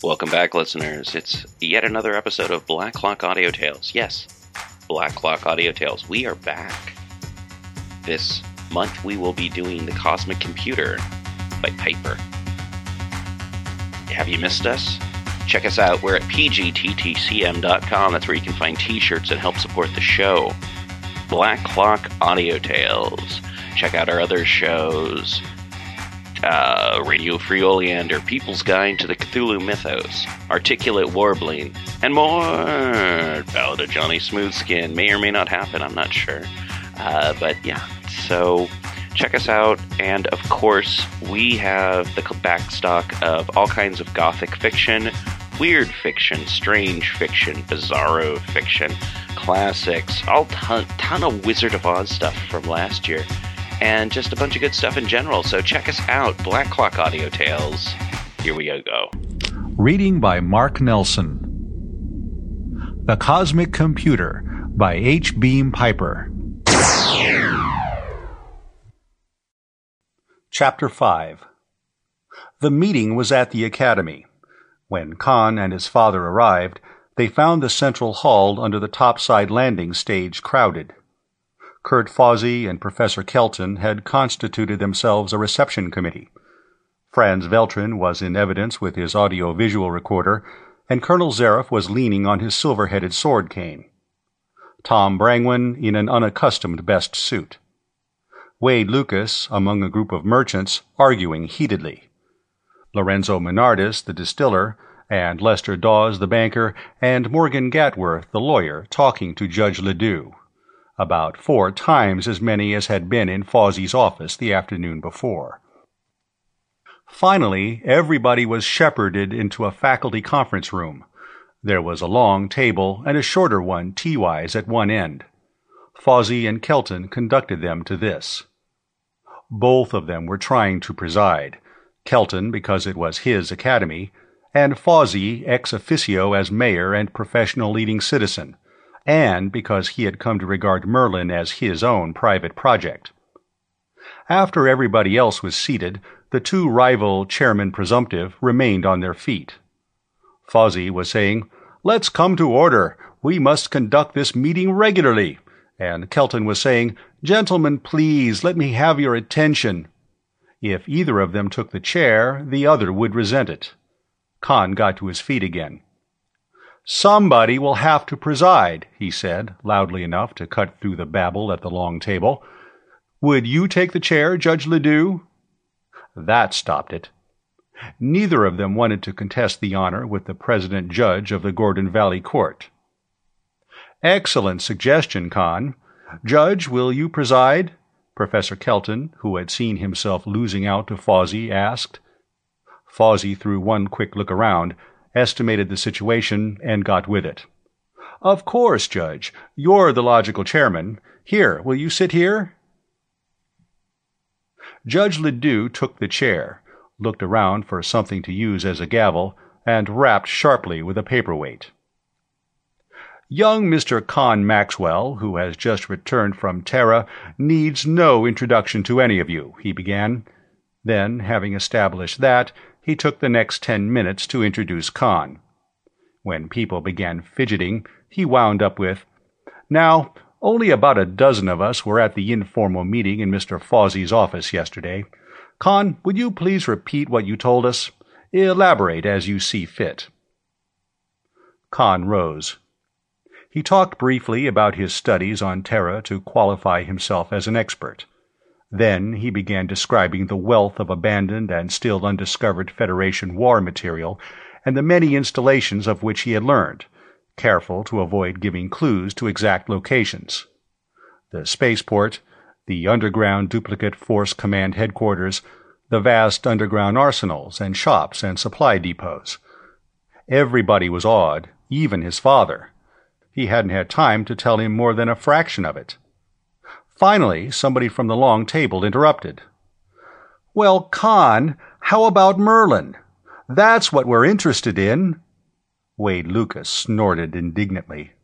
Welcome back, listeners. It's yet another episode of Black Clock Audio Tales. Yes, Black Clock Audio Tales. We are back. This month we will be doing The Cosmic Computer by Piper. Have you missed us? Check us out. We're at pgttcm.com. That's where you can find t-shirts and help support the show. Black Clock Audio Tales. Check out our other shows. Radio Free Oleander, People's Guide to the Cthulhu Mythos, Articulate Warbling, and more. Ballad of Johnny Smoothskin may or may not happen, I'm not sure. But yeah, so check us out. And of course, we have the backstock of all kinds of gothic fiction, weird fiction, strange fiction, bizarro fiction, classics, all ton of Wizard of Oz stuff from last year. And just a bunch of good stuff in general. So check us out, Black Clock Audio Tales. Here we go. Reading by Mark Nelson. The Cosmic Computer by H. Beam Piper. Chapter 5. The meeting was at the Academy. When Khan and his father arrived, they found the central hall under the topside landing stage crowded. Kurt Fawzi and Professor Kelton had constituted themselves a reception committee. Franz Veltrin was in evidence with his audio-visual recorder, and Colonel Zareff was leaning on his silver-headed sword cane. Tom Brangwen in an unaccustomed best suit. Wade Lucas, among a group of merchants, arguing heatedly. Lorenzo Menardis, the distiller, and Lester Dawes, the banker, and Morgan Gatworth, the lawyer, talking to Judge Ledoux. About 4 times as many as had been in Fawzi's office the afternoon before. Finally, everybody was shepherded into a faculty conference room. There was a long table and a shorter one tea-wise at one end. Fawzi and Kelton conducted them to this. Both of them were trying to preside, Kelton because it was his academy, and Fawzi ex officio as mayor and professional leading citizen, and because he had come to regard Merlin as his own private project. After everybody else was seated, the 2 rival chairmen presumptive remained on their feet. Fawzi was saying, "Let's come to order. We must conduct this meeting regularly." And Kelton was saying, "Gentlemen, please, let me have your attention." If either of them took the chair, the other would resent it. Khan got to his feet again. "Somebody will have to preside," he said, loudly enough to cut through the babble at the long table. "Would you take the chair, Judge Ledoux?" That stopped it. Neither of them wanted to contest the honor with the president judge of the Gordon Valley Court. "Excellent suggestion, Khan. Judge, will you preside?" Professor Kelton, who had seen himself losing out to Fawzi, asked. Fawzi threw one quick look around, estimated the situation, and got with it. "Of course, Judge. You're the logical chairman. Here, will you sit here?" Judge Ledoux took the chair, looked around for something to use as a gavel, and rapped sharply with a paperweight. "Young Mr. Con Maxwell, who has just returned from Terra, needs no introduction to any of you," he began. Then, having established that, he took the next 10 minutes to introduce Khan. When people began fidgeting, he wound up with, "Now, only about a dozen of us were at the informal meeting in Mr. Fawzi's office yesterday. Khan, would you please repeat what you told us? Elaborate as you see fit." Khan rose. He talked briefly about his studies on Terra to qualify himself as an expert. Then he began describing the wealth of abandoned and still undiscovered Federation war material, and the many installations of which he had learned, careful to avoid giving clues to exact locations. The spaceport, the underground duplicate force command headquarters, the vast underground arsenals and shops and supply depots. Everybody was awed, even his father. He hadn't had time to tell him more than a fraction of it. Finally, somebody from the long table interrupted. "Well, Khan, how about Merlin? That's what we're interested in." Wade Lucas snorted indignantly.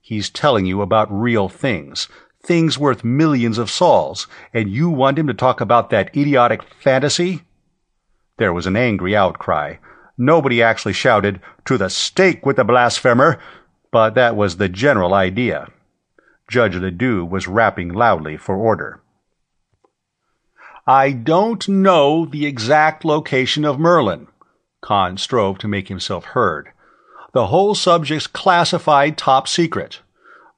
"He's telling you about real things, things worth millions of sols, and you want him to talk about that idiotic fantasy?" There was an angry outcry. Nobody actually shouted, "To the stake with the blasphemer," but that was the general idea. Judge Ledoux was rapping loudly for order. "I don't know the exact location of Merlin," Khan strove to make himself heard. "The whole subject's classified top secret.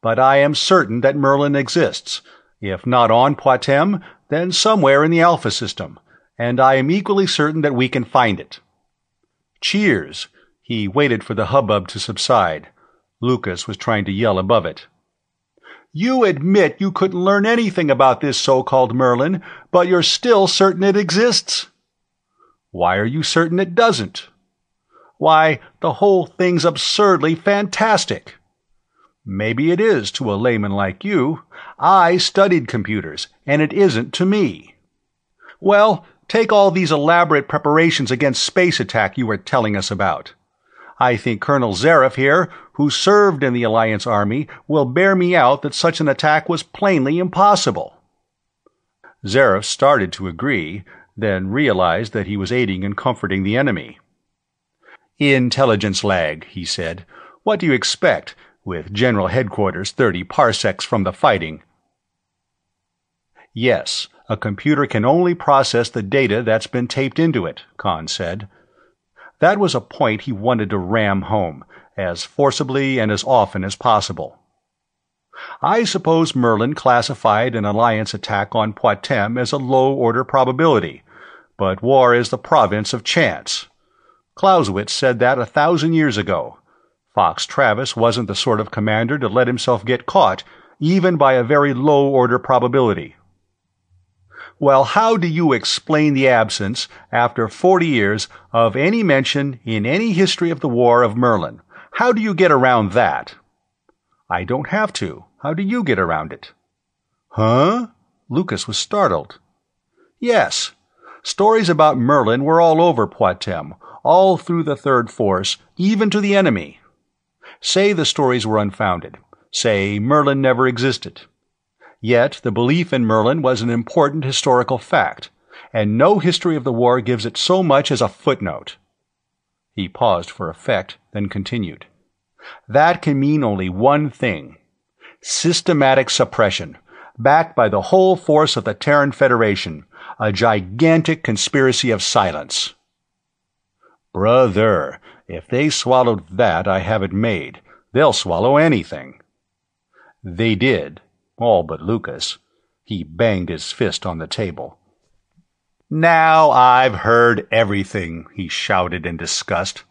But I am certain that Merlin exists, if not on Poictesme, then somewhere in the Alpha system, and I am equally certain that we can find it." Cheers! He waited for the hubbub to subside. Lucas was trying to yell above it. "You admit you couldn't learn anything about this so-called Merlin, but you're still certain it exists." "Why are you certain it doesn't?" "Why, the whole thing's absurdly fantastic." "Maybe it is to a layman like you. I studied computers, and it isn't to me." "Well, take all these elaborate preparations against space attack you were telling us about. I think Colonel Zareff here, who served in the Alliance Army, will bear me out that such an attack was plainly impossible." Zareff started to agree, then realized that he was aiding and comforting the enemy. "Intelligence lag," he said. "What do you expect, with General Headquarters 30 parsecs from the fighting?" "Yes, a computer can only process the data that's been taped into it," Khan said. That was a point he wanted to ram home, as forcibly and as often as possible. "I suppose Merlin classified an Alliance attack on Poictesme as a low-order probability, but war is the province of chance. Clausewitz said that 1,000 years ago. Fox Travis wasn't the sort of commander to let himself get caught, even by a very low-order probability." "Well, how do you explain the absence, after 40 years, of any mention in any history of the war of Merlin? How do you get around that?" "I don't have to. How do you get around it?" "Huh?" Lucas was startled. "Yes. Stories about Merlin were all over Poictesme, all through the Third Force, even to the enemy. Say the stories were unfounded. Say Merlin never existed. Yet the belief in Merlin was an important historical fact, and no history of the war gives it so much as a footnote." He paused for effect, then continued. "That can mean only one thing. Systematic suppression, backed by the whole force of the Terran Federation, a gigantic conspiracy of silence." "Brother, if they swallowed that, I have it made. They'll swallow anything." They did. All but Lucas. He banged his fist on the table. "Now I've heard everything," he shouted in disgust.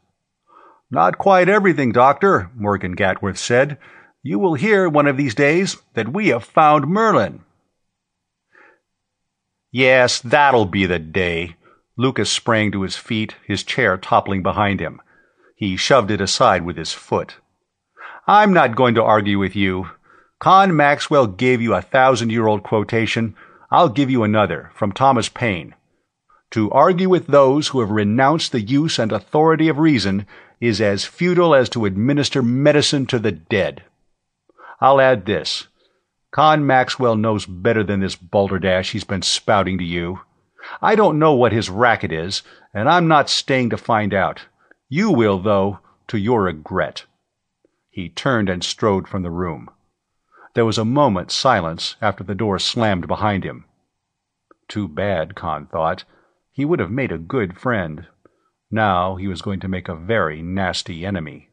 "Not quite everything, Doctor," Morgan Gatworth said. "You will hear one of these days that we have found Merlin." "Yes, that'll be the day." Lucas sprang to his feet, his chair toppling behind him. He shoved it aside with his foot. "I'm not going to argue with you. Con Maxwell gave you a 1,000-year-old quotation. I'll give you another, from Thomas Paine. "To argue with those who have renounced the use and authority of reason is as futile as to administer medicine to the dead." I'll add this. Con Maxwell knows better than this balderdash he's been spouting to you. I don't know what his racket is, and I'm not staying to find out. You will, though, to your regret. He turned and strode from the room. There was a moment's silence after the door slammed behind him. Too bad, Khan thought. He would have made a good friend. Now he was going to make a very nasty enemy.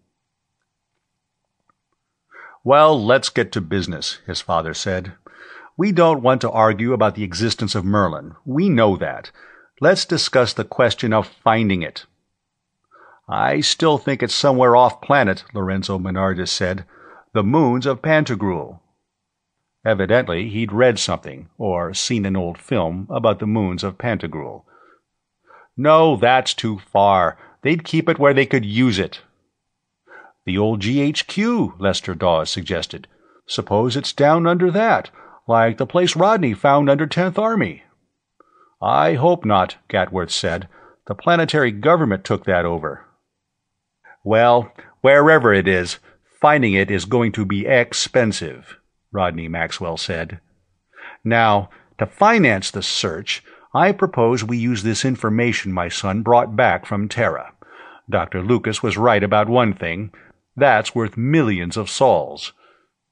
"Well, let's get to business," his father said. "We don't want to argue about the existence of Merlin. We know that. Let's discuss the question of finding it." "I still think it's somewhere off-planet," Lorenzo Menardes said. "The moons of Pantagruel." Evidently he'd read something, or seen an old film, about the moons of Pantagruel. "No, that's too far. They'd keep it where they could use it." "The old GHQ," Lester Dawes suggested. "Suppose it's down under that, like the place Rodney found under 10th Army." "I hope not," Gatworth said. "The planetary government took that over." "Well, wherever it is, finding it is going to be expensive," Rodney Maxwell said. "Now, to finance the search, I propose we use this information my son brought back from Terra. Dr. Lucas was right about one thing. That's worth millions of sols.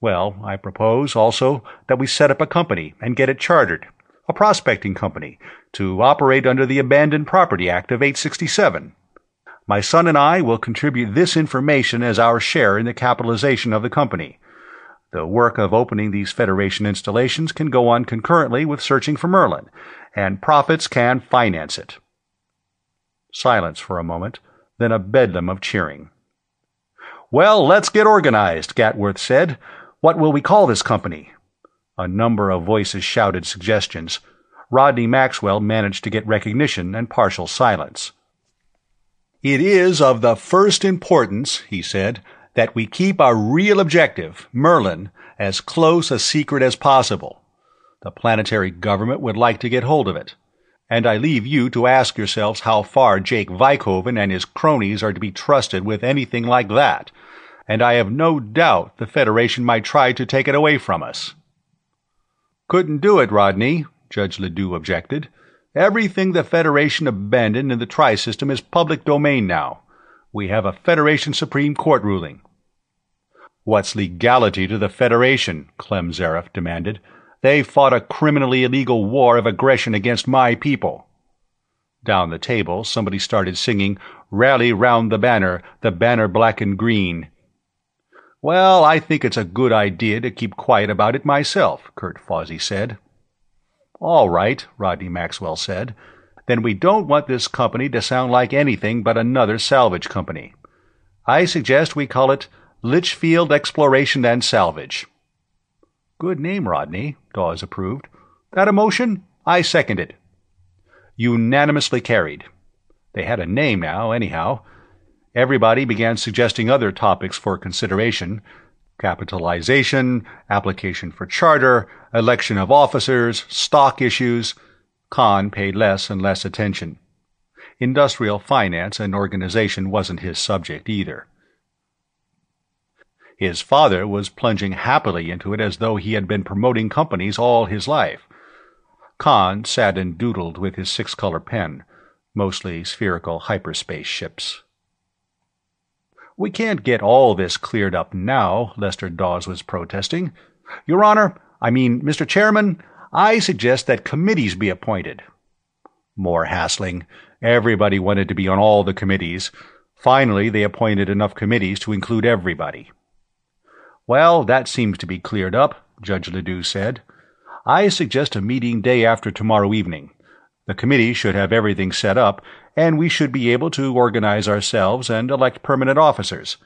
Well, I propose also that we set up a company and get it chartered, a prospecting company, to operate under the Abandoned Property Act of 867. My son and I will contribute this information as our share in the capitalization of the company. The work of opening these Federation installations can go on concurrently with searching for Merlin, and profits can finance it. Silence for a moment, then a bedlam of cheering. "Well, let's get organized," Gatworth said. "What will we call this company?" A number of voices shouted suggestions. Rodney Maxwell managed to get recognition and partial silence. "It is of the first importance," he said, "that we keep our real objective, Merlin, as close a secret as possible. The planetary government would like to get hold of it. And I leave you to ask yourselves how far Jake Vykoven and his cronies are to be trusted with anything like that, and I have no doubt the Federation might try to take it away from us." "Couldn't do it, Rodney," Judge Ledoux objected. "Everything the Federation abandoned in the Tri-System is public domain now. We have a Federation Supreme Court ruling." "What's legality to the Federation?" Clem Zareff demanded. "They fought a criminally illegal war of aggression against my people." Down the table, somebody started singing, "Rally Round the Banner Black and Green." "Well, I think it's a good idea to keep quiet about it myself," Kurt Fawzi said. "All right," Rodney Maxwell said. "Then we don't want this company to sound like anything but another salvage company. I suggest we call it Litchfield Exploration and Salvage." "Good name, Rodney," Dawes approved. "That a motion?" "I seconded." Unanimously carried. They had a name now, anyhow. Everybody began suggesting other topics for consideration: capitalization, application for charter, election of officers, stock issues. Khan paid less and less attention. Industrial finance and organization wasn't his subject either. His father was plunging happily into it as though he had been promoting companies all his life. Khan sat and doodled with his six-color pen, mostly spherical hyperspace ships. "We can't get all this cleared up now," Lester Dawes was protesting. "Your Honor, Mr. Chairman, I suggest that committees be appointed." More hassling. Everybody wanted to be on all the committees. Finally, they appointed enough committees to include everybody. "Well, that seems to be cleared up," Judge Ledoux said. "I suggest a meeting day after tomorrow evening. The committee should have everything set up, and we should be able to organize ourselves and elect permanent officers.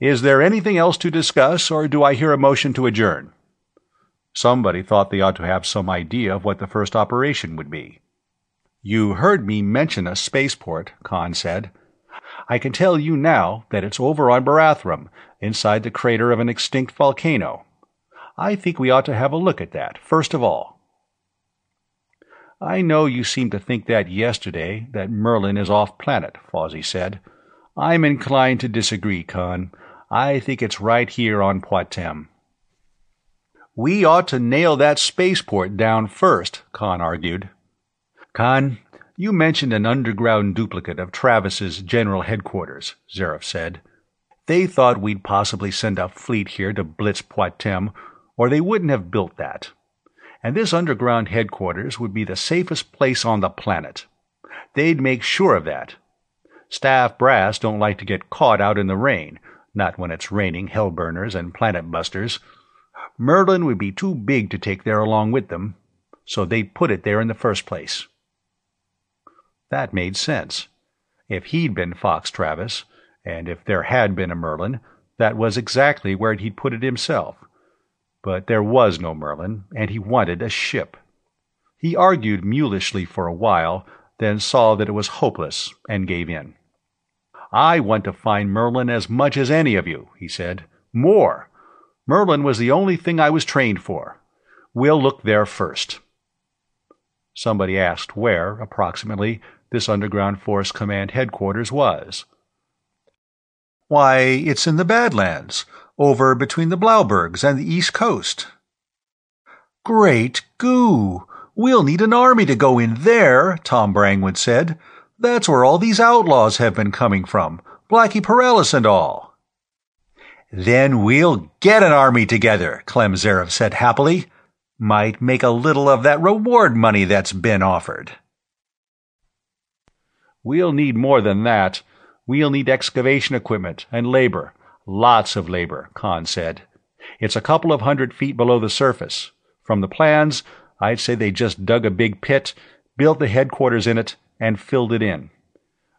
Is there anything else to discuss, or do I hear a motion to adjourn?" Somebody thought they ought to have some idea of what the first operation would be. "You heard me mention a spaceport," Khan said. "I can tell you now that it's over on Barathrum, inside the crater of an extinct volcano. I think we ought to have a look at that, first of all. I know you seemed to think that yesterday, that Merlin is off-planet," Fawzi said. "I'm inclined to disagree, Khan. I think it's right here on Poictesme." "We ought to nail that spaceport down first," Khan argued. "Khan, you mentioned an underground duplicate of Travis's general headquarters," Zareff said. "They thought we'd possibly send a fleet here to blitz Poictesme, or they wouldn't have built that. And this underground headquarters would be the safest place on the planet. They'd make sure of that. Staff brass don't like to get caught out in the rain, not when it's raining hellburners and planetbusters. Merlin would be too big to take there along with them, so they put it there in the first place." That made sense. If he'd been Fox Travis, and if there had been a Merlin, that was exactly where he'd put it himself. But there was no Merlin, and he wanted a ship. He argued mulishly for a while, then saw that it was hopeless, and gave in. "I want to find Merlin as much as any of you," he said. "More! Merlin was the only thing I was trained for. We'll look there first." Somebody asked where, approximately, this underground force command headquarters was. "Why, it's in the Badlands, over between the Blaubergs and the East Coast." "Great goo! We'll need an army to go in there," Tom Brangwood said. That's where all these outlaws have been coming from, Blackie Perellis and all. Then we'll get an army together, Clem Zarev said happily. Might make a little of that reward money that's been offered. We'll need more than that. We'll need excavation equipment and labor. Lots of labor, Khan said. It's a couple of 100 feet below the surface. From the plans, I'd say they just dug a big pit, built the headquarters in it, and filled it in.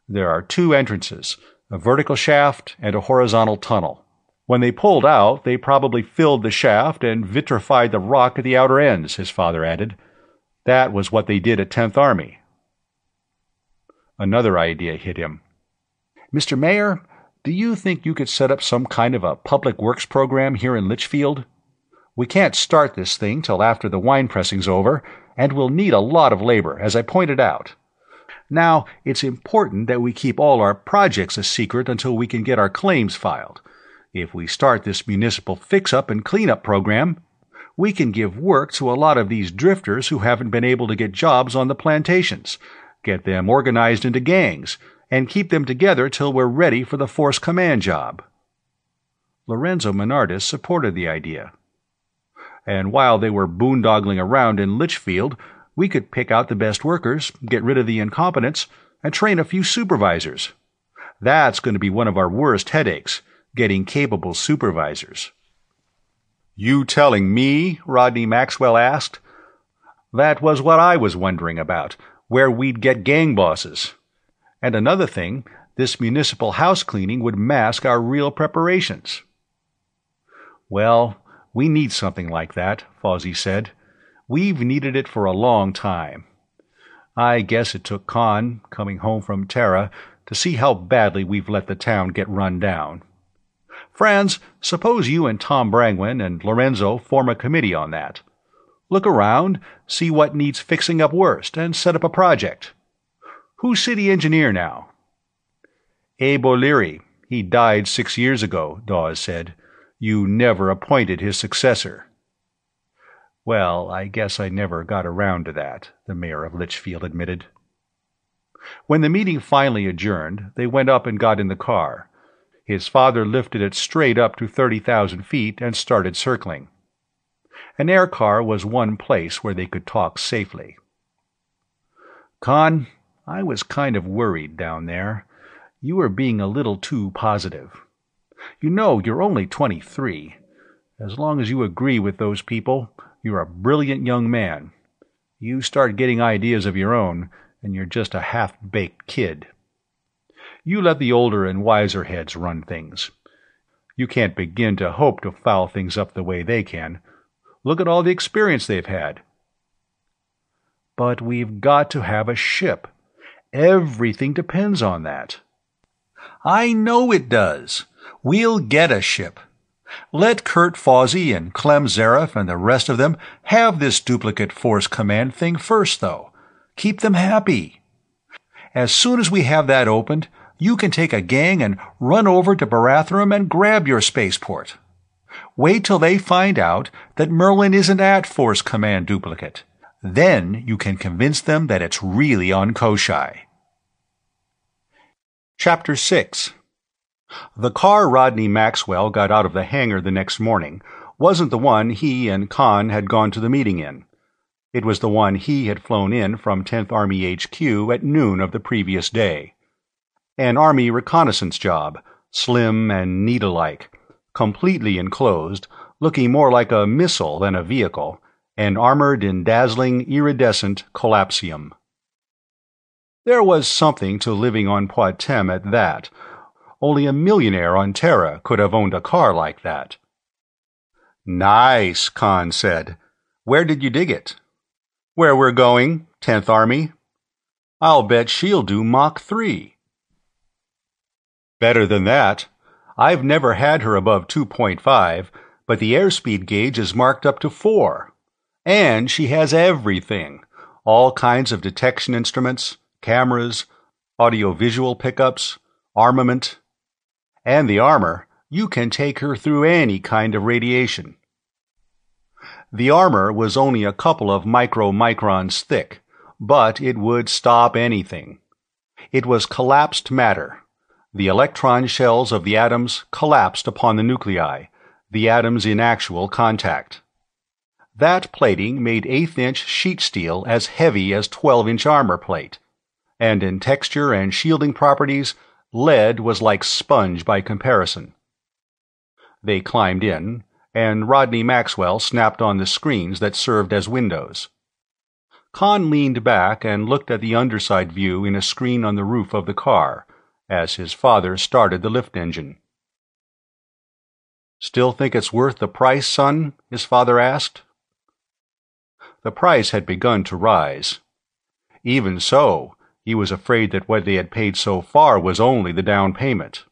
There are two entrances, a vertical shaft and a horizontal tunnel. When they pulled out, they probably filled the shaft and vitrified the rock at the outer ends, his father added. That was what they did at 10th Army. Another idea hit him. Mr. Mayor, do you think you could set up some kind of a public works program here in Litchfield? We can't start this thing till after the wine pressing's over, and we'll need a lot of labor, as I pointed out. Now, it's important that we keep all our projects a secret until we can get our claims filed. If we start this municipal fix-up and clean-up program, we can give work to a lot of these drifters who haven't been able to get jobs on the plantations, get them organized into gangs, and keep them together till we're ready for the force command job. Lorenzo Menardis supported the idea. And while they were boondoggling around in Litchfield, we could pick out the best workers, get rid of the incompetents, and train a few supervisors. That's going to be one of our worst headaches, getting capable supervisors. You telling me? Rodney Maxwell asked. That was what I was wondering about, where we'd get gang bosses. And another thing, this municipal house cleaning would mask our real preparations. Well, we need something like that, Fawzi said. We've needed it for a long time. I guess it took Khan, coming home from Terra, to see how badly we've let the town get run down. Franz, suppose you and Tom Brangwen and Lorenzo form a committee on that. Look around, see what needs fixing up worst, and set up a project. Who's city engineer now? Abe O'Leary. He died 6 years ago, Dawes said. You never appointed his successor. Well, I guess I never got around to that, the mayor of Litchfield admitted. When the meeting finally adjourned, they went up and got in the car. His father lifted it straight up to 30,000 feet and started circling. An air car was one place where they could talk safely. Con, I was kind of worried down there. You were being a little too positive. You know you're only 23. As long as you agree with those people, you're a brilliant young man. You start getting ideas of your own, and you're just a half-baked kid. You let the older and wiser heads run things. You can't begin to hope to foul things up the way they can. Look at all the experience they've had. But we've got to have a ship. Everything depends on that. I know it does. We'll get a ship. Let Kurt Fawzi and Clem Zarev and the rest of them have this duplicate force command thing first, though. Keep them happy. As soon as we have that opened, you can take a gang and run over to Barathrum and grab your spaceport. Wait till they find out that Merlin isn't at force command duplicate. Then you can convince them that it's really on Koshchei. Chapter 6. The car Rodney Maxwell got out of the hangar the next morning wasn't the one he and Khan had gone to the meeting in. It was the one he had flown in from 10th Army HQ at noon of the previous day. An Army reconnaissance job, slim and needle-like, completely enclosed, looking more like a missile than a vehicle, and armored in dazzling, iridescent collapsium. There was something to living on Poictesme at that. Only a millionaire on Terra could have owned a car like that. Nice, Khan said. Where did you dig it? Where we're going, 10th Army. I'll bet she'll do Mach 3. Better than that. I've never had her above 2.5, but the airspeed gauge is marked up to 4. And she has everything. All kinds of detection instruments, cameras, audio-visual pickups, armament, and the armor. You can take her through any kind of radiation. The armor was only a couple of microns thick, but it would stop anything. It was collapsed matter. The electron shells of the atoms collapsed upon the nuclei, the atoms in actual contact. That plating made 1/8-inch sheet steel as heavy as 12-inch armor plate, and in texture and shielding properties, lead was like sponge by comparison. They climbed in, and Rodney Maxwell snapped on the screens that served as windows. Con leaned back and looked at the underside view in a screen on the roof of the car, as his father started the lift engine. "Still think it's worth the price, son?" his father asked. The price had begun to rise. Even so, he was afraid that what they had paid so far was only the down payment.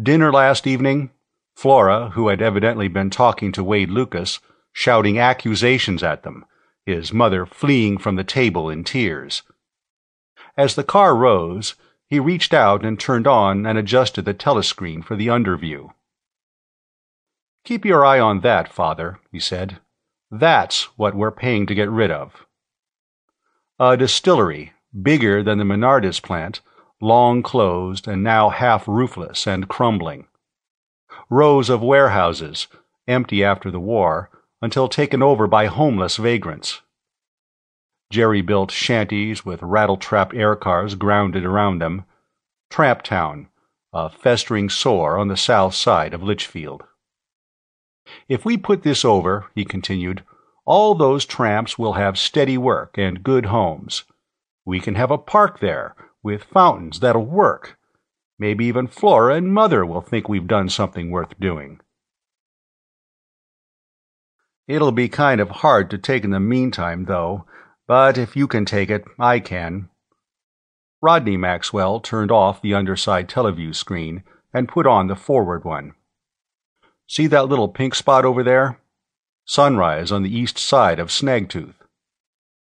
Dinner last evening, Flora, who had evidently been talking to Wade Lucas, shouting accusations at them, his mother fleeing from the table in tears. As the car rose, he reached out and turned on and adjusted the telescreen for the underview. "Keep your eye on that, Father," he said. "That's what we're paying to get rid of." A distillery, bigger than the Menardes plant, long closed and now half roofless and crumbling. Rows of warehouses, empty after the war, until taken over by homeless vagrants. Jerry-built shanties with rattle-trapped air cars grounded around them. Tramp Town, a festering sore on the south side of Litchfield. "If we put this over," he continued, "all those tramps will have steady work and good homes. We can have a park there, with fountains that'll work. Maybe even Flora and Mother will think we've done something worth doing." "It'll be kind of hard to take in the meantime, though, but if you can take it, I can." Rodney Maxwell turned off the underside teleview screen and put on the forward one. "See that little pink spot over there? Sunrise on the east side of Snagtooth.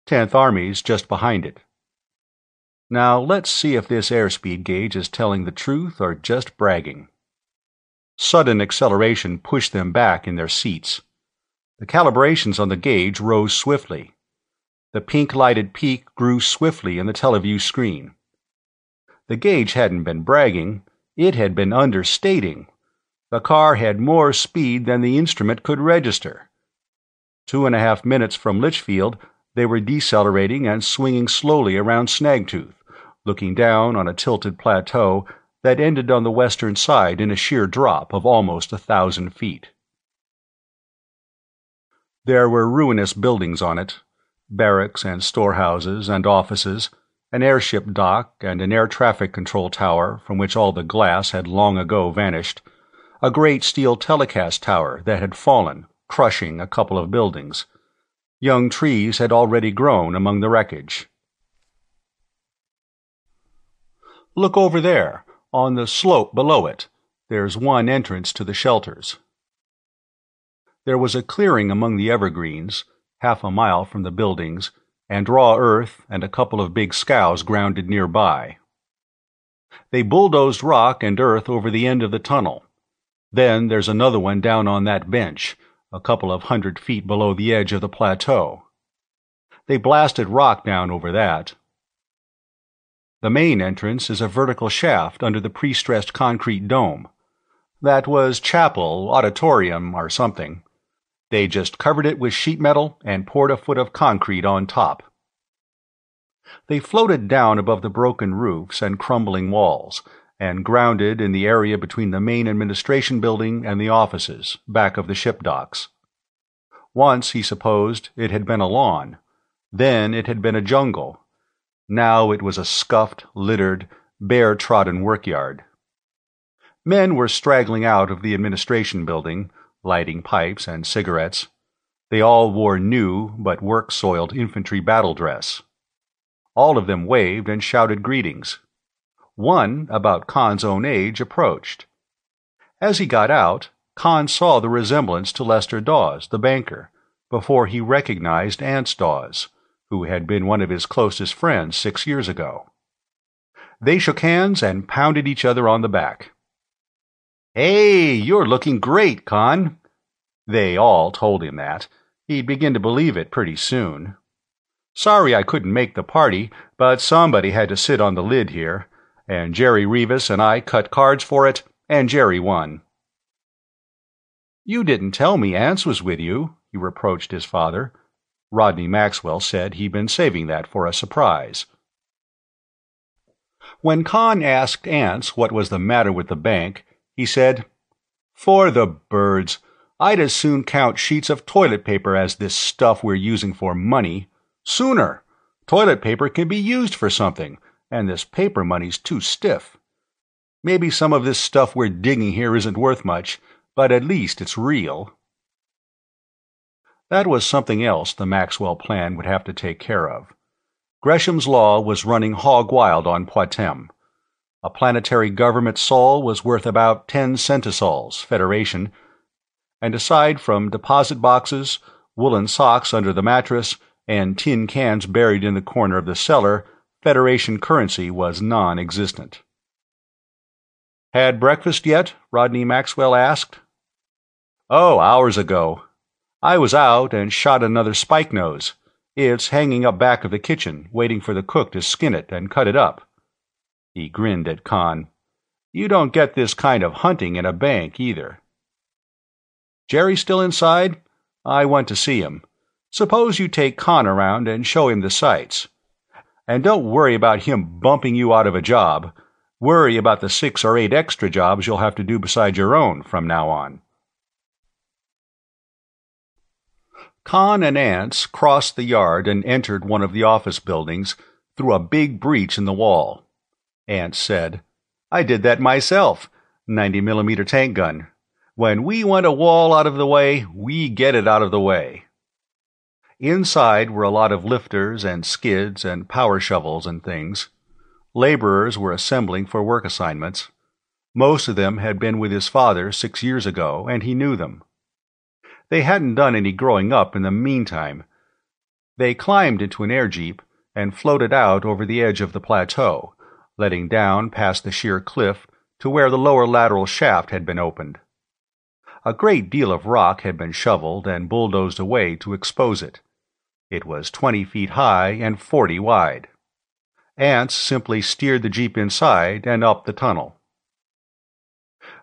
10th Army's just behind it. Now let's see if this airspeed gauge is telling the truth or just bragging." Sudden acceleration pushed them back in their seats. The calibrations on the gauge rose swiftly. The pink-lighted peak grew swiftly in the teleview screen. The gauge hadn't been bragging, it had been understating. The car had more speed than the instrument could register. 2.5 minutes from Litchfield, they were decelerating and swinging slowly around Snagtooth, looking down on a tilted plateau that ended on the western side in a sheer drop of almost 1,000 feet. There were ruinous buildings on it, barracks and storehouses and offices, an airship dock and an air traffic control tower from which all the glass had long ago vanished, a great steel telecast tower that had fallen, crushing a couple of buildings. Young trees had already grown among the wreckage. "Look over there, on the slope below it. There's one entrance to the shelters." There was a clearing among the evergreens, half a mile from the buildings, and raw earth and a couple of big scows grounded nearby. They bulldozed rock and earth over the end of the tunnel. Then there's another one down on that bench, a couple of 100 feet below the edge of the plateau. They blasted rock down over that. The main entrance is a vertical shaft under the pre-stressed concrete dome. That was chapel, auditorium, or something. They just covered it with sheet metal and poured a foot of concrete on top. They floated down above the broken roofs and crumbling walls, and grounded in the area between the main administration building and the offices, back of the ship docks. Once, he supposed, it had been a lawn. Then it had been a jungle. Now it was a scuffed, littered, bare-trodden workyard. Men were straggling out of the administration building, lighting pipes and cigarettes. They all wore new but work-soiled infantry battle dress. All of them waved and shouted greetings. One, about Khan's own age, approached. As he got out, Khan saw the resemblance to Lester Dawes, the banker, before he recognized Ance Dawes, who had been one of his closest friends 6 years ago. They shook hands and pounded each other on the back. "Hey, you're looking great, Khan." They all told him that. He'd begin to believe it pretty soon. Sorry I couldn't make the party, but somebody had to sit on the lid here, and Jerry Rivas and I cut cards for it, and Jerry won. You didn't tell me Ance was with you, he reproached his father. Rodney Maxwell said he'd been saving that for a surprise. When Con asked Ance what was the matter with the bank, he said, "For the birds, I'd as soon count sheets of toilet paper as this stuff we're using for money. Sooner! Toilet paper can be used for something, and this paper money's too stiff. Maybe some of this stuff we're digging here isn't worth much, but at least it's real." That was something else the Maxwell plan would have to take care of. Gresham's Law was running hog wild on Poictesme. A planetary government sol was worth about 10 centisols, Federation, and aside from deposit boxes, woolen socks under the mattress, and tin cans buried in the corner of the cellar, Federation currency was non-existent. "Had breakfast yet?" Rodney Maxwell asked. "Oh, hours ago. I was out and shot another spike nose. It's hanging up back of the kitchen, waiting for the cook to skin it and cut it up." He grinned at Con. "You don't get this kind of hunting in a bank, either." "Jerry still inside? I want to see him. Suppose you take Con around and show him the sights. And don't worry about him bumping you out of a job. Worry about the 6 or 8 extra jobs you'll have to do besides your own from now on." Con and Ance crossed the yard and entered one of the office buildings through a big breach in the wall. Ance said, "I did that myself, 90mm tank gun. When we want a wall out of the way, we get it out of the way." Inside were a lot of lifters and skids and power shovels and things. Laborers were assembling for work assignments. Most of them had been with his father 6 years ago, and he knew them. They hadn't done any growing up in the meantime. They climbed into an airjeep and floated out over the edge of the plateau, letting down past the sheer cliff to where the lower lateral shaft had been opened. A great deal of rock had been shoveled and bulldozed away to expose it. It was 20 feet high and 40 wide. Ants simply steered the jeep inside and up the tunnel.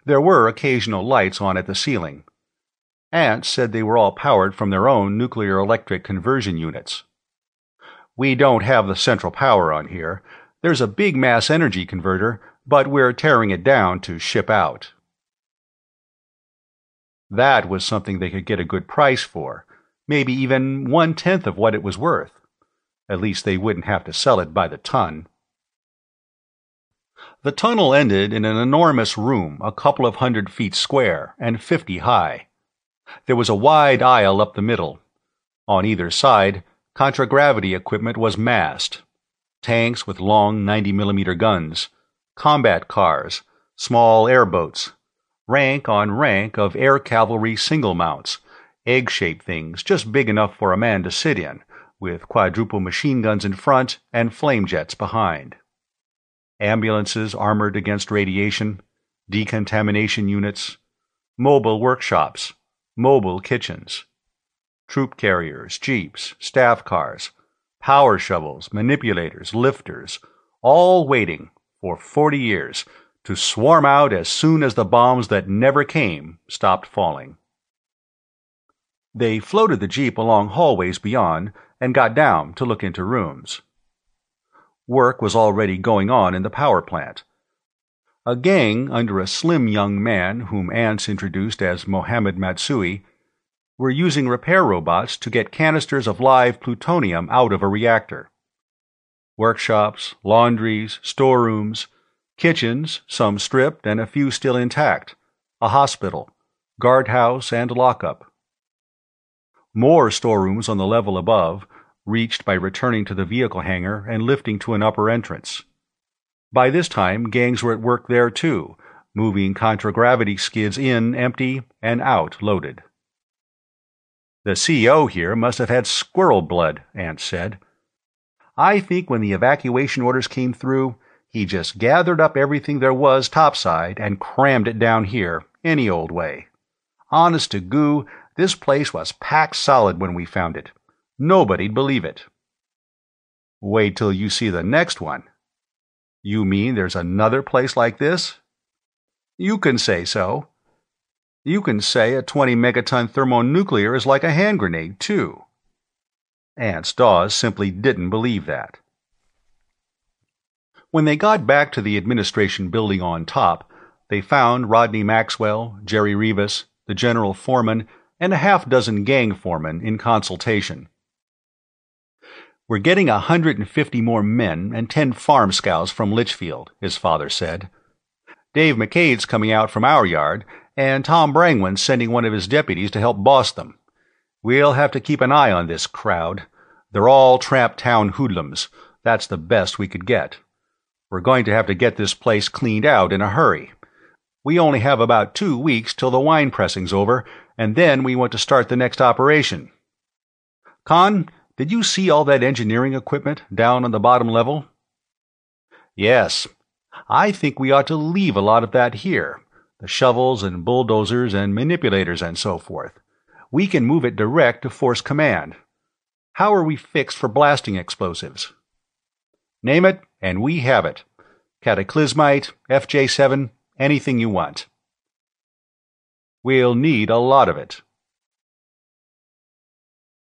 There were occasional lights on at the ceiling. Ants said they were all powered from their own nuclear electric conversion units. "We don't have the central power on here. There's a big mass energy converter, but we're tearing it down to ship out." That was something they could get a good price for, maybe even 1/10 of what it was worth. At least they wouldn't have to sell it by the ton. The tunnel ended in an enormous room a couple of 100 feet square and 50 high. There was a wide aisle up the middle. On either side, contragravity equipment was massed. Tanks with long 90mm guns, combat cars, small airboats, rank on rank of air cavalry single mounts, egg-shaped things just big enough for a man to sit in, with quadruple machine guns in front and flame jets behind. Ambulances armored against radiation, decontamination units, mobile workshops, mobile kitchens, troop carriers, jeeps, staff cars, power shovels, manipulators, lifters, all waiting for 40 years to swarm out as soon as the bombs that never came stopped falling. They floated the jeep along hallways beyond and got down to look into rooms. Work was already going on in the power plant. A gang under a slim young man, whom Ance introduced as Mohammed Matsui, were using repair robots to get canisters of live plutonium out of a reactor. Workshops, laundries, storerooms, kitchens, some stripped and a few still intact, a hospital, guardhouse, and lockup. More storerooms on the level above, reached by returning to the vehicle hangar and lifting to an upper entrance. By this time, gangs were at work there too, moving contragravity skids in empty and out loaded. "The CEO here must have had squirrel blood," Ant said. "I think when the evacuation orders came through, he just gathered up everything there was topside and crammed it down here, any old way. Honest to goo, this place was packed solid when we found it. Nobody'd believe it." Wait till you see the next one. You mean there's another place like this? You can say so. You can say a 20-megaton thermonuclear is like a hand grenade, too. Ants Dawes simply didn't believe that. When they got back to the administration building on top, they found Rodney Maxwell, Jerry Rivas, the general foreman, and a half-dozen gang foremen in consultation. "We're getting 150 more men and 10 farm scows from Litchfield," his father said. "Dave McCade's coming out from our yard, and Tom Brangwen's sending one of his deputies to help boss them. We'll have to keep an eye on this crowd. They're all tramp town hoodlums. That's the best we could get. We're going to have to get this place cleaned out in a hurry. We only have about 2 weeks till the wine pressing's over, and then we want to start the next operation. Con, did you see all that engineering equipment down on the bottom level?" "Yes. I think we ought to leave a lot of that here, the shovels and bulldozers and manipulators and so forth. We can move it direct to force command. How are we fixed for blasting explosives?" "Name it, and we have it. Cataclysmite, FJ7, anything you want." "We'll need a lot of it.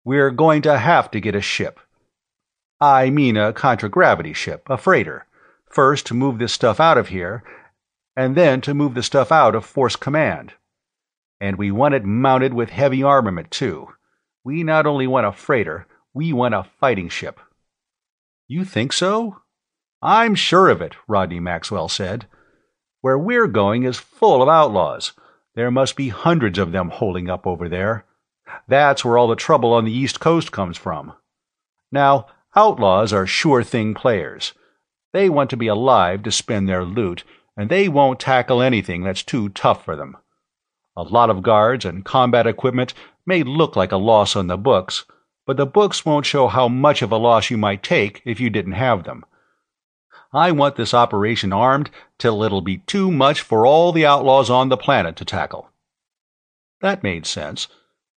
We're going to have to get a ship. I mean a contragravity ship, a freighter, first to move this stuff out of here, and then to move the stuff out of force command. And we want it mounted with heavy armament, too. We not only want a freighter, we want a fighting ship." "You think so?" "I'm sure of it," Rodney Maxwell said. "Where we're going is full of outlaws. There must be hundreds of them holding up over there. That's where all the trouble on the East Coast comes from. Now, outlaws are sure-thing players. They want to be alive to spend their loot, and they won't tackle anything that's too tough for them. A lot of guards and combat equipment may look like a loss on the books, but the books won't show how much of a loss you might take if you didn't have them. I want this operation armed till it'll be too much for all the outlaws on the planet to tackle." That made sense.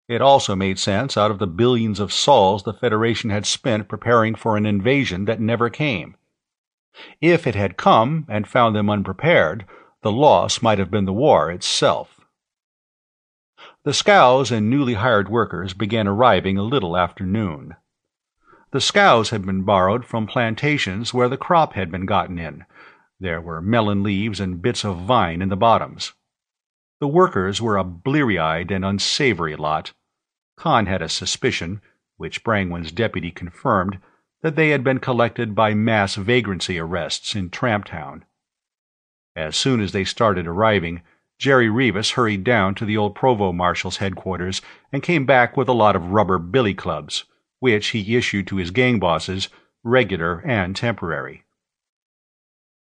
It also made sense out of the billions of sols the Federation had spent preparing for an invasion that never came. If it had come and found them unprepared, the loss might have been the war itself. The scows and newly hired workers began arriving a little after noon. The scows had been borrowed from plantations where the crop had been gotten in. There were melon leaves and bits of vine in the bottoms. The workers were a bleary-eyed and unsavory lot. Con had a suspicion, which Brangwen's deputy confirmed, that they had been collected by mass vagrancy arrests in Tramptown. As soon as they started arriving, Jerry Rivas hurried down to the old Provost Marshal's headquarters and came back with a lot of rubber billy clubs, which he issued to his gang bosses, regular and temporary.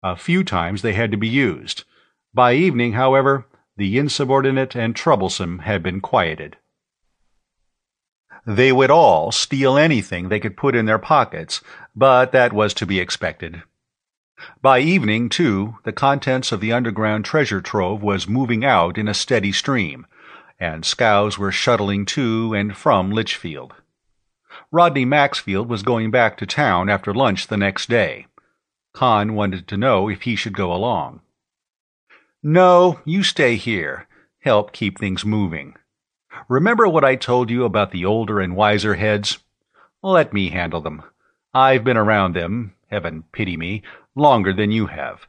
A few times they had to be used. By evening, however, the insubordinate and troublesome had been quieted. They would all steal anything they could put in their pockets, but that was to be expected. By evening, too, the contents of the underground treasure trove was moving out in a steady stream, and scows were shuttling to and from Litchfield. Rodney Maxfield was going back to town after lunch the next day. Con wanted to know if he should go along. "No, you stay here. Help keep things moving. Remember what I told you about the older and wiser heads? Let me handle them. I've been around them, heaven pity me, longer than you have.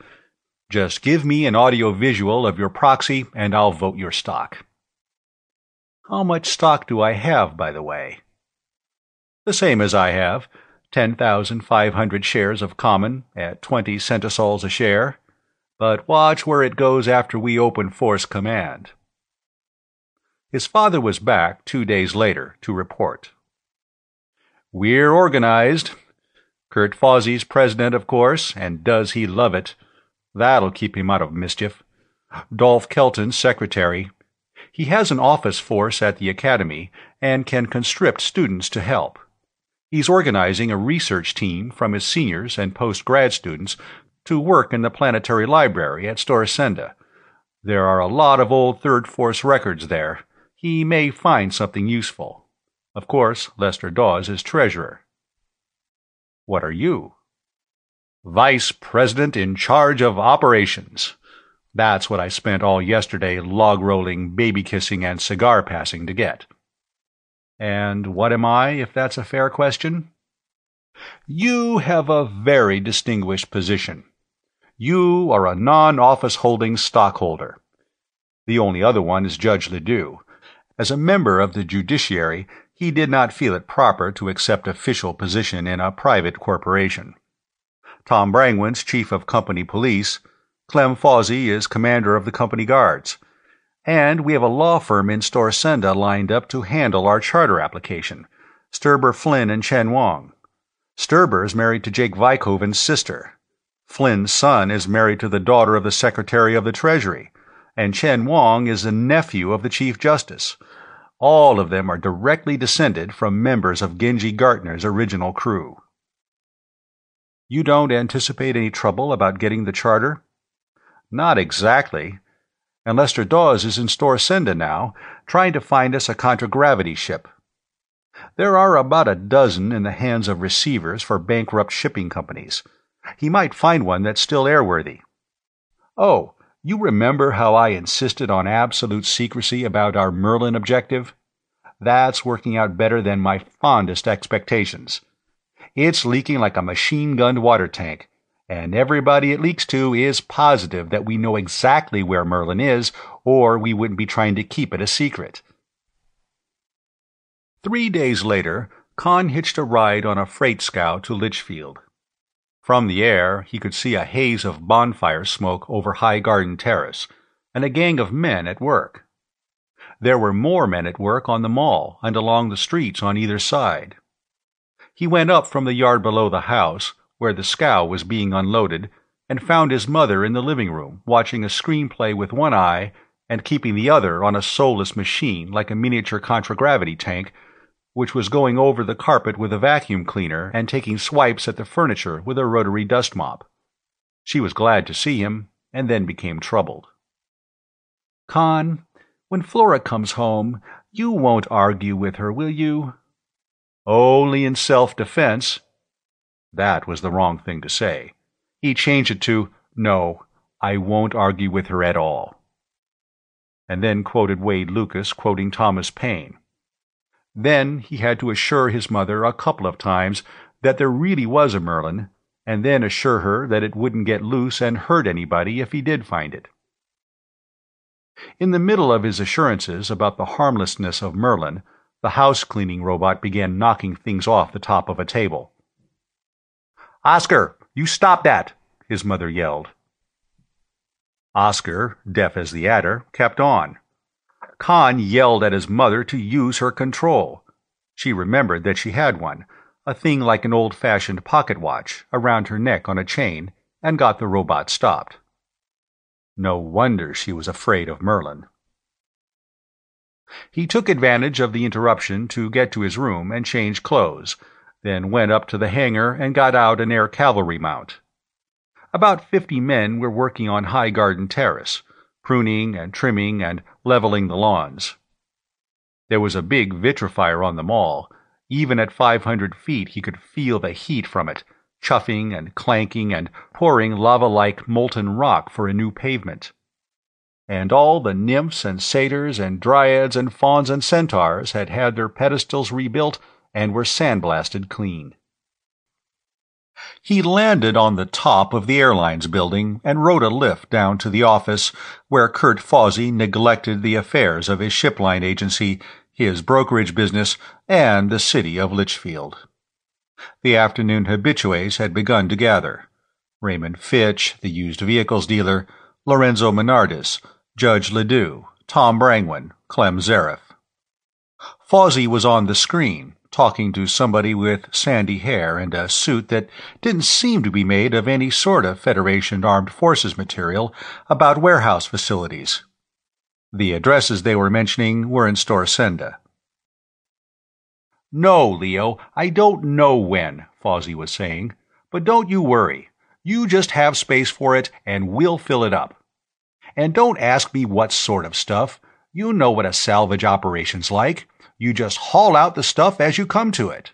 Just give me an audio-visual of your proxy, and I'll vote your stock." "How much stock do I have, by the way?" "The same as I have, 10,500 shares of common at 20 centisols a share. But watch where it goes after we open force command." His father was back 2 days later to report. "We're organized. Kurt Fossey's president, of course, and does he love it. That'll keep him out of mischief. Dolph Kelton's secretary. He has an office force at the academy and can conscript students to help. He's organizing a research team from his seniors and post-grad students to work in the planetary library at Storisenda. There are a lot of old Third Force records there. He may find something useful. Of course, Lester Dawes is treasurer." What are you? Vice President in charge of operations. That's what I spent all yesterday log-rolling, baby-kissing, and cigar-passing to get. And what am I, if that's a fair question? You have a very distinguished position. You are a non-office-holding stockholder. The only other one is Judge Ledoux. As a member of the judiciary, he did not feel it proper to accept official position in a private corporation. Tom Brangwen's chief of company police, Clem Fawzi is commander of the company guards, and we have a law firm in Storisenda lined up to handle our charter application, Sturber Flynn and Chen Wong. Sturber is married to Jake Vykoven's sister. Flynn's son is married to the daughter of the Secretary of the Treasury, and Chen Wong is the nephew of the Chief Justice. All of them are directly descended from members of Genji Gartner's original crew. You don't anticipate any trouble about getting the charter? Not exactly. And Lester Dawes is in Storisenda now, trying to find us a contragravity ship. There are about a dozen in the hands of receivers for bankrupt shipping companies. He might find one that's still airworthy. Oh, you remember how I insisted on absolute secrecy about our Merlin objective? That's working out better than my fondest expectations. It's leaking like a machine-gunned water tank, and everybody it leaks to is positive that we know exactly where Merlin is, or we wouldn't be trying to keep it a secret. 3 days later, Con hitched a ride on a freight scow to Litchfield. From the air, he could see a haze of bonfire smoke over High Garden Terrace, and a gang of men at work. There were more men at work on the mall and along the streets on either side. He went up from the yard below the house, where the scow was being unloaded, and found his mother in the living room, watching a screenplay with one eye and keeping the other on a soulless machine like a miniature contragravity tank, which was going over the carpet with a vacuum cleaner and taking swipes at the furniture with a rotary dust mop. She was glad to see him, and then became troubled. Con, when Flora comes home, you won't argue with her, will you? Only in self-defense. That was the wrong thing to say. He changed it to, "No, I won't argue with her at all." And then quoted Wade Lucas quoting Thomas Paine. Then he had to assure his mother a couple of times that there really was a Merlin, and then assure her that it wouldn't get loose and hurt anybody if he did find it. In the middle of his assurances about the harmlessness of Merlin, the house-cleaning robot began knocking things off the top of a table. "Oscar, you stop that!" his mother yelled. Oscar, deaf as the adder, kept on. Con yelled at his mother to use her control. She remembered that she had one, a thing like an old-fashioned pocket watch, around her neck on a chain, and got the robot stopped. No wonder she was afraid of Merlin. He took advantage of the interruption to get to his room and change clothes, then went up to the hangar and got out an air cavalry mount. About 50 men were working on High Garden Terrace, pruning and trimming and leveling the lawns. There was a big vitrifier on the mall. Even at 500 feet he could feel the heat from it, chuffing and clanking and pouring lava-like molten rock for a new pavement. And all the nymphs and satyrs and dryads and fauns and centaurs had had their pedestals rebuilt and were sandblasted clean. He landed on the top of the airlines building and rode a lift down to the office where Kurt Fawzi neglected the affairs of his shipline agency, his brokerage business, and the city of Litchfield. The afternoon habitués had begun to gather. Raymond Fitch, the used vehicles dealer, Lorenzo Menardis, Judge Ledoux, Tom Brangwen, Clem Zareff. Fawzi was on the screen, talking to somebody with sandy hair and a suit that didn't seem to be made of any sort of Federation Armed Forces material about warehouse facilities. The addresses they were mentioning were in Storisenda. "No, Leo, I don't know when," Fawzi was saying, "but don't you worry. You just have space for it, and we'll fill it up. And don't ask me what sort of stuff. You know what a salvage operation's like. You just haul out the stuff as you come to it."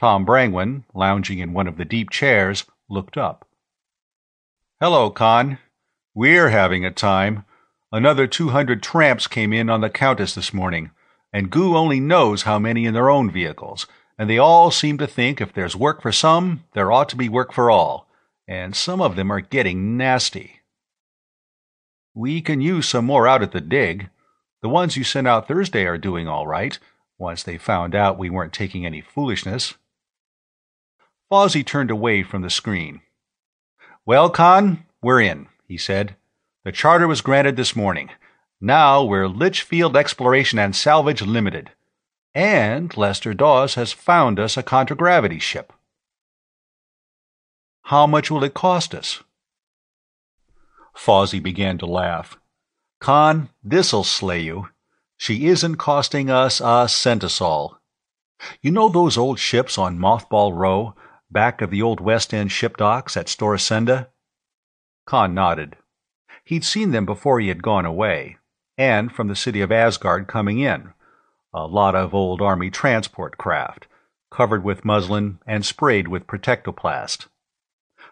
Tom Brangwen, lounging in one of the deep chairs, looked up. "Hello, Con. We're having a time. Another 200 tramps came in on the Countess this morning, and Goo only knows how many in their own vehicles, and they all seem to think if there's work for some, there ought to be work for all, and some of them are getting nasty." "We can use some more out at the dig. The ones you sent out Thursday are doing all right, once they found out we weren't taking any foolishness." Fawzi turned away from the screen. "Well, Con, we're in," he said. "The charter was granted this morning. Now we're Litchfield Exploration and Salvage Limited. And Lester Dawes has found us a contragravity ship." "How much will it cost us?" Fawzi began to laugh. "Con, this'll slay you. She isn't costing us a centisol. You know those old ships on Mothball Row, back of the old West End ship docks at Storisenda?" Con nodded. He'd seen them before he had gone away, and from the city of Asgard coming in, a lot of old army transport craft, covered with muslin and sprayed with protectoplast.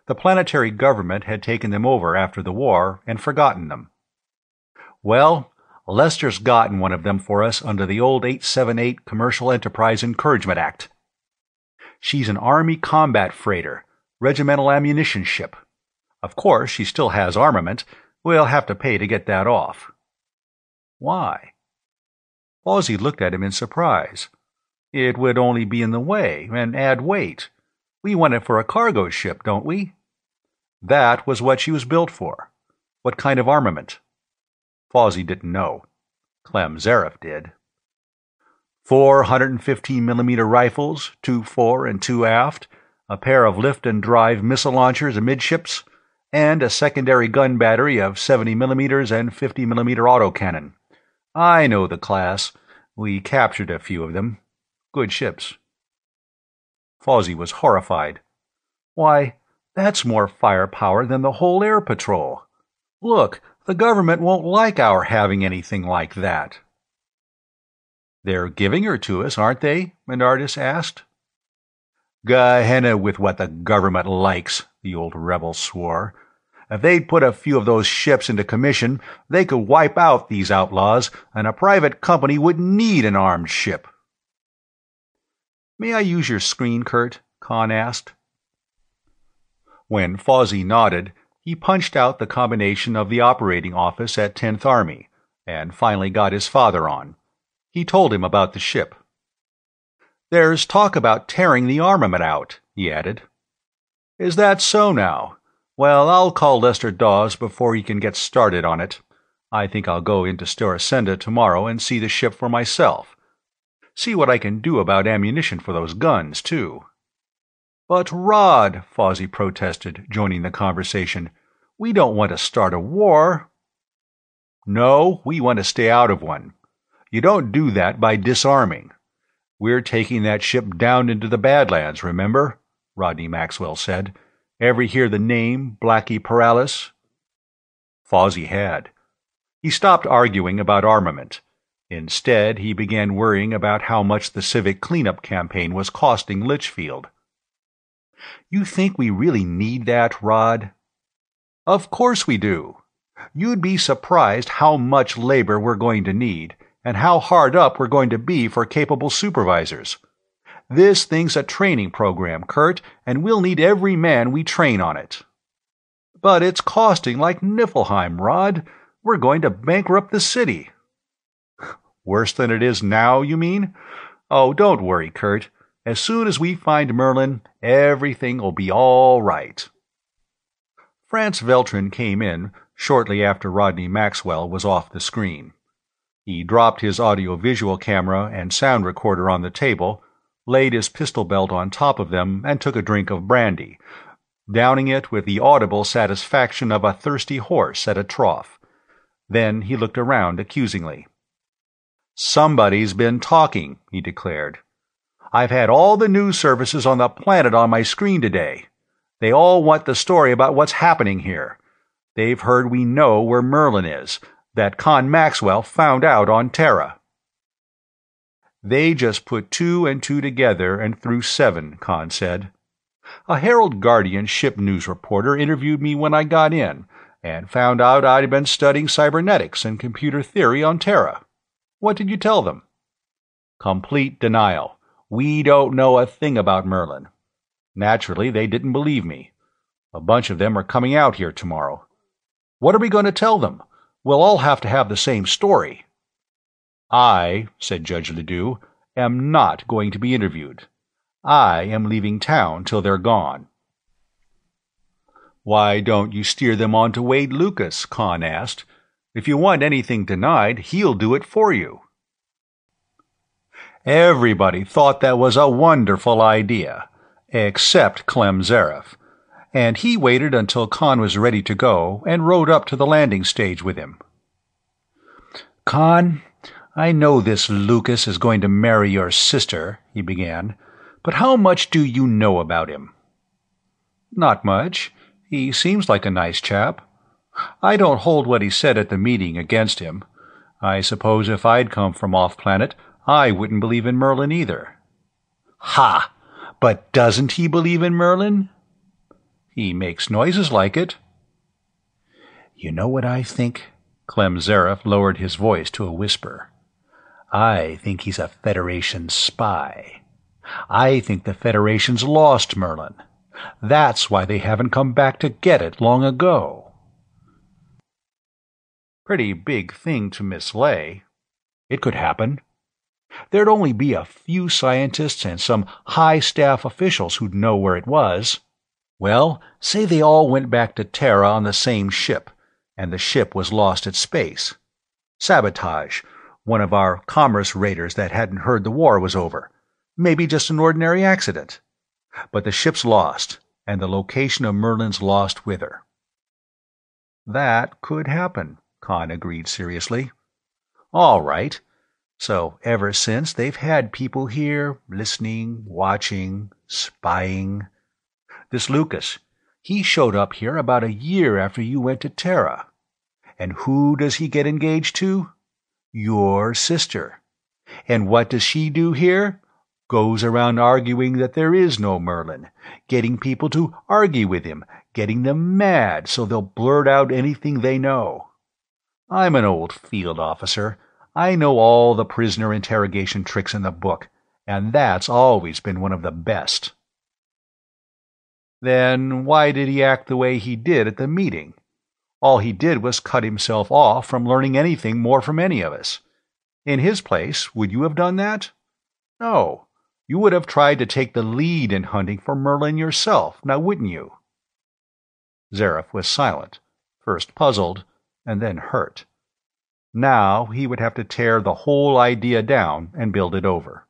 The planetary government had taken them over after the war and forgotten them. "Well, Lester's gotten one of them for us under the old 878 Commercial Enterprise Encouragement Act. She's an army combat freighter, regimental ammunition ship. Of course, she still has armament. We'll have to pay to get that off." "Why?" Fawzi looked at him in surprise. "It would only be in the way, and add weight. We want it for a cargo ship, don't we?" "That was what she was built for. What kind of armament?" Fawzi didn't know. Clem Zareff did. 415mm rifles, 2-4 and 2 aft, a pair of lift-and-drive missile launchers amidships, and a secondary gun battery of 70mm and 50mm autocannon. I know the class. We captured a few of them. Good ships." Fawzi was horrified. "Why, that's more firepower than the whole air patrol. Look, the government won't like our having anything like that." "They're giving her to us, aren't they?" Menardis asked. "Gehenna with what the government likes," the old rebel swore. "If they'd put a few of those ships into commission, they could wipe out these outlaws, and a private company wouldn't need an armed ship." "May I use your screen, Kurt?" Khan asked. When Fawzi nodded, he punched out the combination of the operating office at 10th Army, and finally got his father on. He told him about the ship. "There's talk about tearing the armament out," he added. "Is that so now? Well, I'll call Lester Dawes before he can get started on it. I think I'll go into Storisenda tomorrow and see the ship for myself. See what I can do about ammunition for those guns, too." "But, Rod," Fawzi protested, joining the conversation, "we don't want to start a war." "No, we want to stay out of one. You don't do that by disarming. We're taking that ship down into the Badlands, remember?" Rodney Maxwell said. "Ever hear the name Blackie Paralis?" Fawzi had. He stopped arguing about armament. Instead, he began worrying about how much the civic cleanup campaign was costing Litchfield. "You think we really need that, Rod?" "Of course we do. You'd be surprised how much labor we're going to need, and how hard up we're going to be for capable supervisors. This thing's a training program, Kurt, and we'll need every man we train on it." "But it's costing like Niflheim, Rod. We're going to bankrupt the city." "Worse than it is now, you mean? Oh, don't worry, Kurt. As soon as we find Merlin, everything will be all right." Franz Veltrin came in shortly after Rodney Maxwell was off the screen. He dropped his audio-visual camera and sound recorder on the table, laid his pistol belt on top of them, and took a drink of brandy, downing it with the audible satisfaction of a thirsty horse at a trough. Then he looked around accusingly. "Somebody's been talking," he declared. "I've had all the news services on the planet on my screen today. They all want the story about what's happening here. They've heard we know where Merlin is, that Con Maxwell found out on Terra." They just put 2 and 2 together and threw 7, Khan said. A Herald Guardian ship news reporter interviewed me when I got in, and found out I'd been studying cybernetics and computer theory on Terra. What did you tell them? Complete denial. We don't know a thing about Merlin. Naturally, they didn't believe me. A bunch of them are coming out here tomorrow. What are we going to tell them? We'll all have to have the same story. I, said Judge Ledoux, am not going to be interviewed. I am leaving town till they're gone. Why don't you steer them on to Wade Lucas? Khan asked. If you want anything denied, he'll do it for you. Everybody thought that was a wonderful idea, except Clem Zareff, and he waited until Khan was ready to go and rode up to the landing stage with him. Khan, I know this Lucas is going to marry your sister, he began, but how much do you know about him? Not much. He seems like a nice chap. I don't hold what he said at the meeting against him. I suppose if I'd come from off-planet, I wouldn't believe in Merlin either. Ha! But doesn't he believe in Merlin? He makes noises like it. You know what I think? Clem Zareff lowered his voice to a whisper. I think he's a Federation spy. I think the Federation's lost Merlin. That's why they haven't come back to get it long ago. Pretty big thing to mislay. It could happen. There'd only be a few scientists and some high staff officials who'd know where it was. Well, say they all went back to Terra on the same ship, and the ship was lost at space. Sabotage, one of our commerce raiders that hadn't heard the war was over. Maybe just an ordinary accident. But the ship's lost, and the location of Merlin's lost with her. That could happen, Khan agreed seriously. All right. So ever since, they've had people here, listening, watching, spying. This Lucas, he showed up here about a year after you went to Terra. And who does he get engaged to? Your sister. And what does she do here? Goes around arguing that there is no Merlin, getting people to argue with him, getting them mad so they'll blurt out anything they know. I'm an old field officer. I know all the prisoner interrogation tricks in the book, and that's always been one of the best. Then why did he act the way he did at the meeting? All he did was cut himself off from learning anything more from any of us. In his place, would you have done that? No. You would have tried to take the lead in hunting for Merlin yourself, now wouldn't you? Zareff was silent, first puzzled, and then hurt. Now he would have to tear the whole idea down and build it over.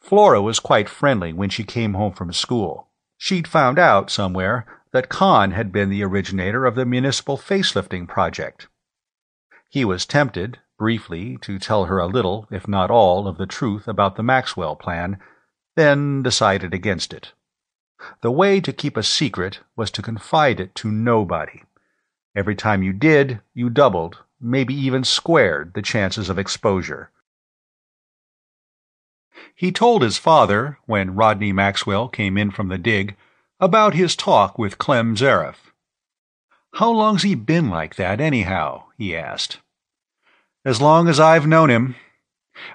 Flora was quite friendly when she came home from school. She'd found out somewhere that Khan had been the originator of the municipal facelifting project. He was tempted, briefly, to tell her a little, if not all, of the truth about the Maxwell plan, then decided against it. The way to keep a secret was to confide it to nobody. Every time you did, you doubled, maybe even squared, the chances of exposure. He told his father, when Rodney Maxwell came in from the dig, about his talk with Clem Zareff. How long's he been like that, anyhow? He asked. As long as I've known him.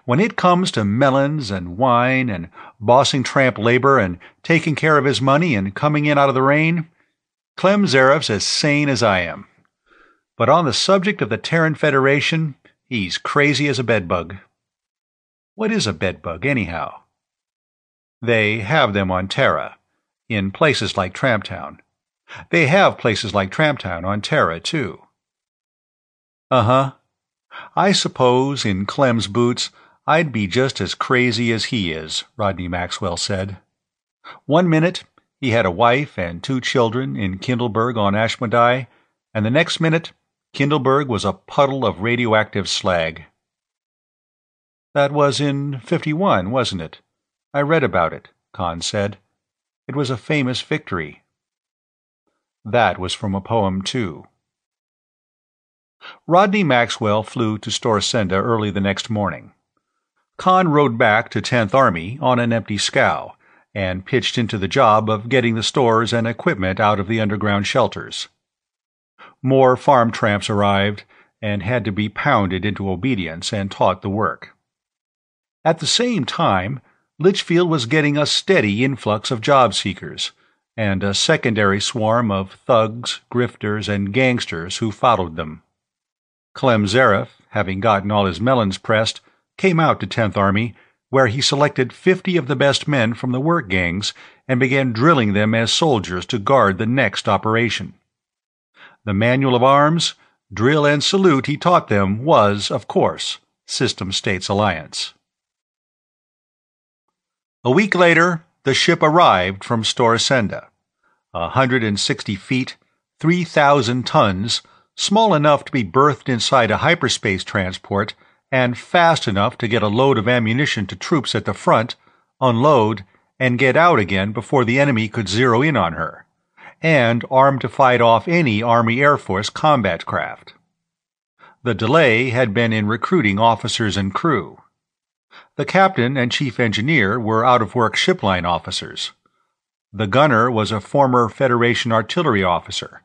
When it comes to melons and wine and bossing tramp labor and taking care of his money and coming in out of the rain, Clem Zareff's as sane as I am. But on the subject of the Terran Federation, he's crazy as a bedbug. What is a bedbug, anyhow? They have them on Terra, in places like Tramptown. They have places like Tramptown on Terra, too. Uh-huh. I suppose, in Clem's boots, I'd be just as crazy as he is, Rodney Maxwell said. 1 minute, he had a wife and 2 children in Kindleburg on Ashmedai, and the next minute, Kindleburg was a puddle of radioactive slag. That was in 51, wasn't it? I read about it, Khan said. It was a famous victory. That was from a poem, too. Rodney Maxwell flew to Storisenda early the next morning. Khan rode back to 10th Army on an empty scow, and pitched into the job of getting the stores and equipment out of the underground shelters. More farm tramps arrived, and had to be pounded into obedience and taught the work. At the same time, Litchfield was getting a steady influx of job-seekers, and a secondary swarm of thugs, grifters, and gangsters who followed them. Clem Zareff, having gotten all his melons pressed, came out to 10th Army, where he selected 50 of the best men from the work gangs and began drilling them as soldiers to guard the next operation. The manual of arms, drill and salute he taught them was, of course, System States Alliance. A week later, the ship arrived from Storisenda, 160 feet, 3,000 tons, small enough to be berthed inside a hyperspace transport, and fast enough to get a load of ammunition to troops at the front, unload, and get out again before the enemy could zero in on her, and armed to fight off any Army Air Force combat craft. The delay had been in recruiting officers and crew. The captain and chief engineer were out-of-work shipline officers. The gunner was a former Federation artillery officer,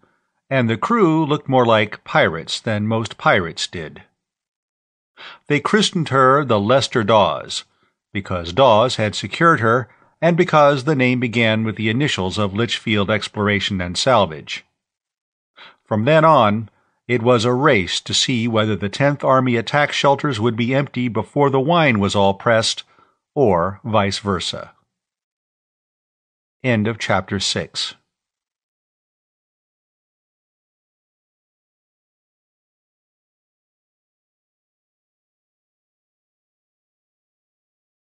and the crew looked more like pirates than most pirates did. They christened her the Lester Dawes, because Dawes had secured her and because the name began with the initials of Litchfield Exploration and Salvage. From then on, it was a race to see whether the 10th Army attack shelters would be empty before the wine was all pressed, or vice versa. End of Chapter 6.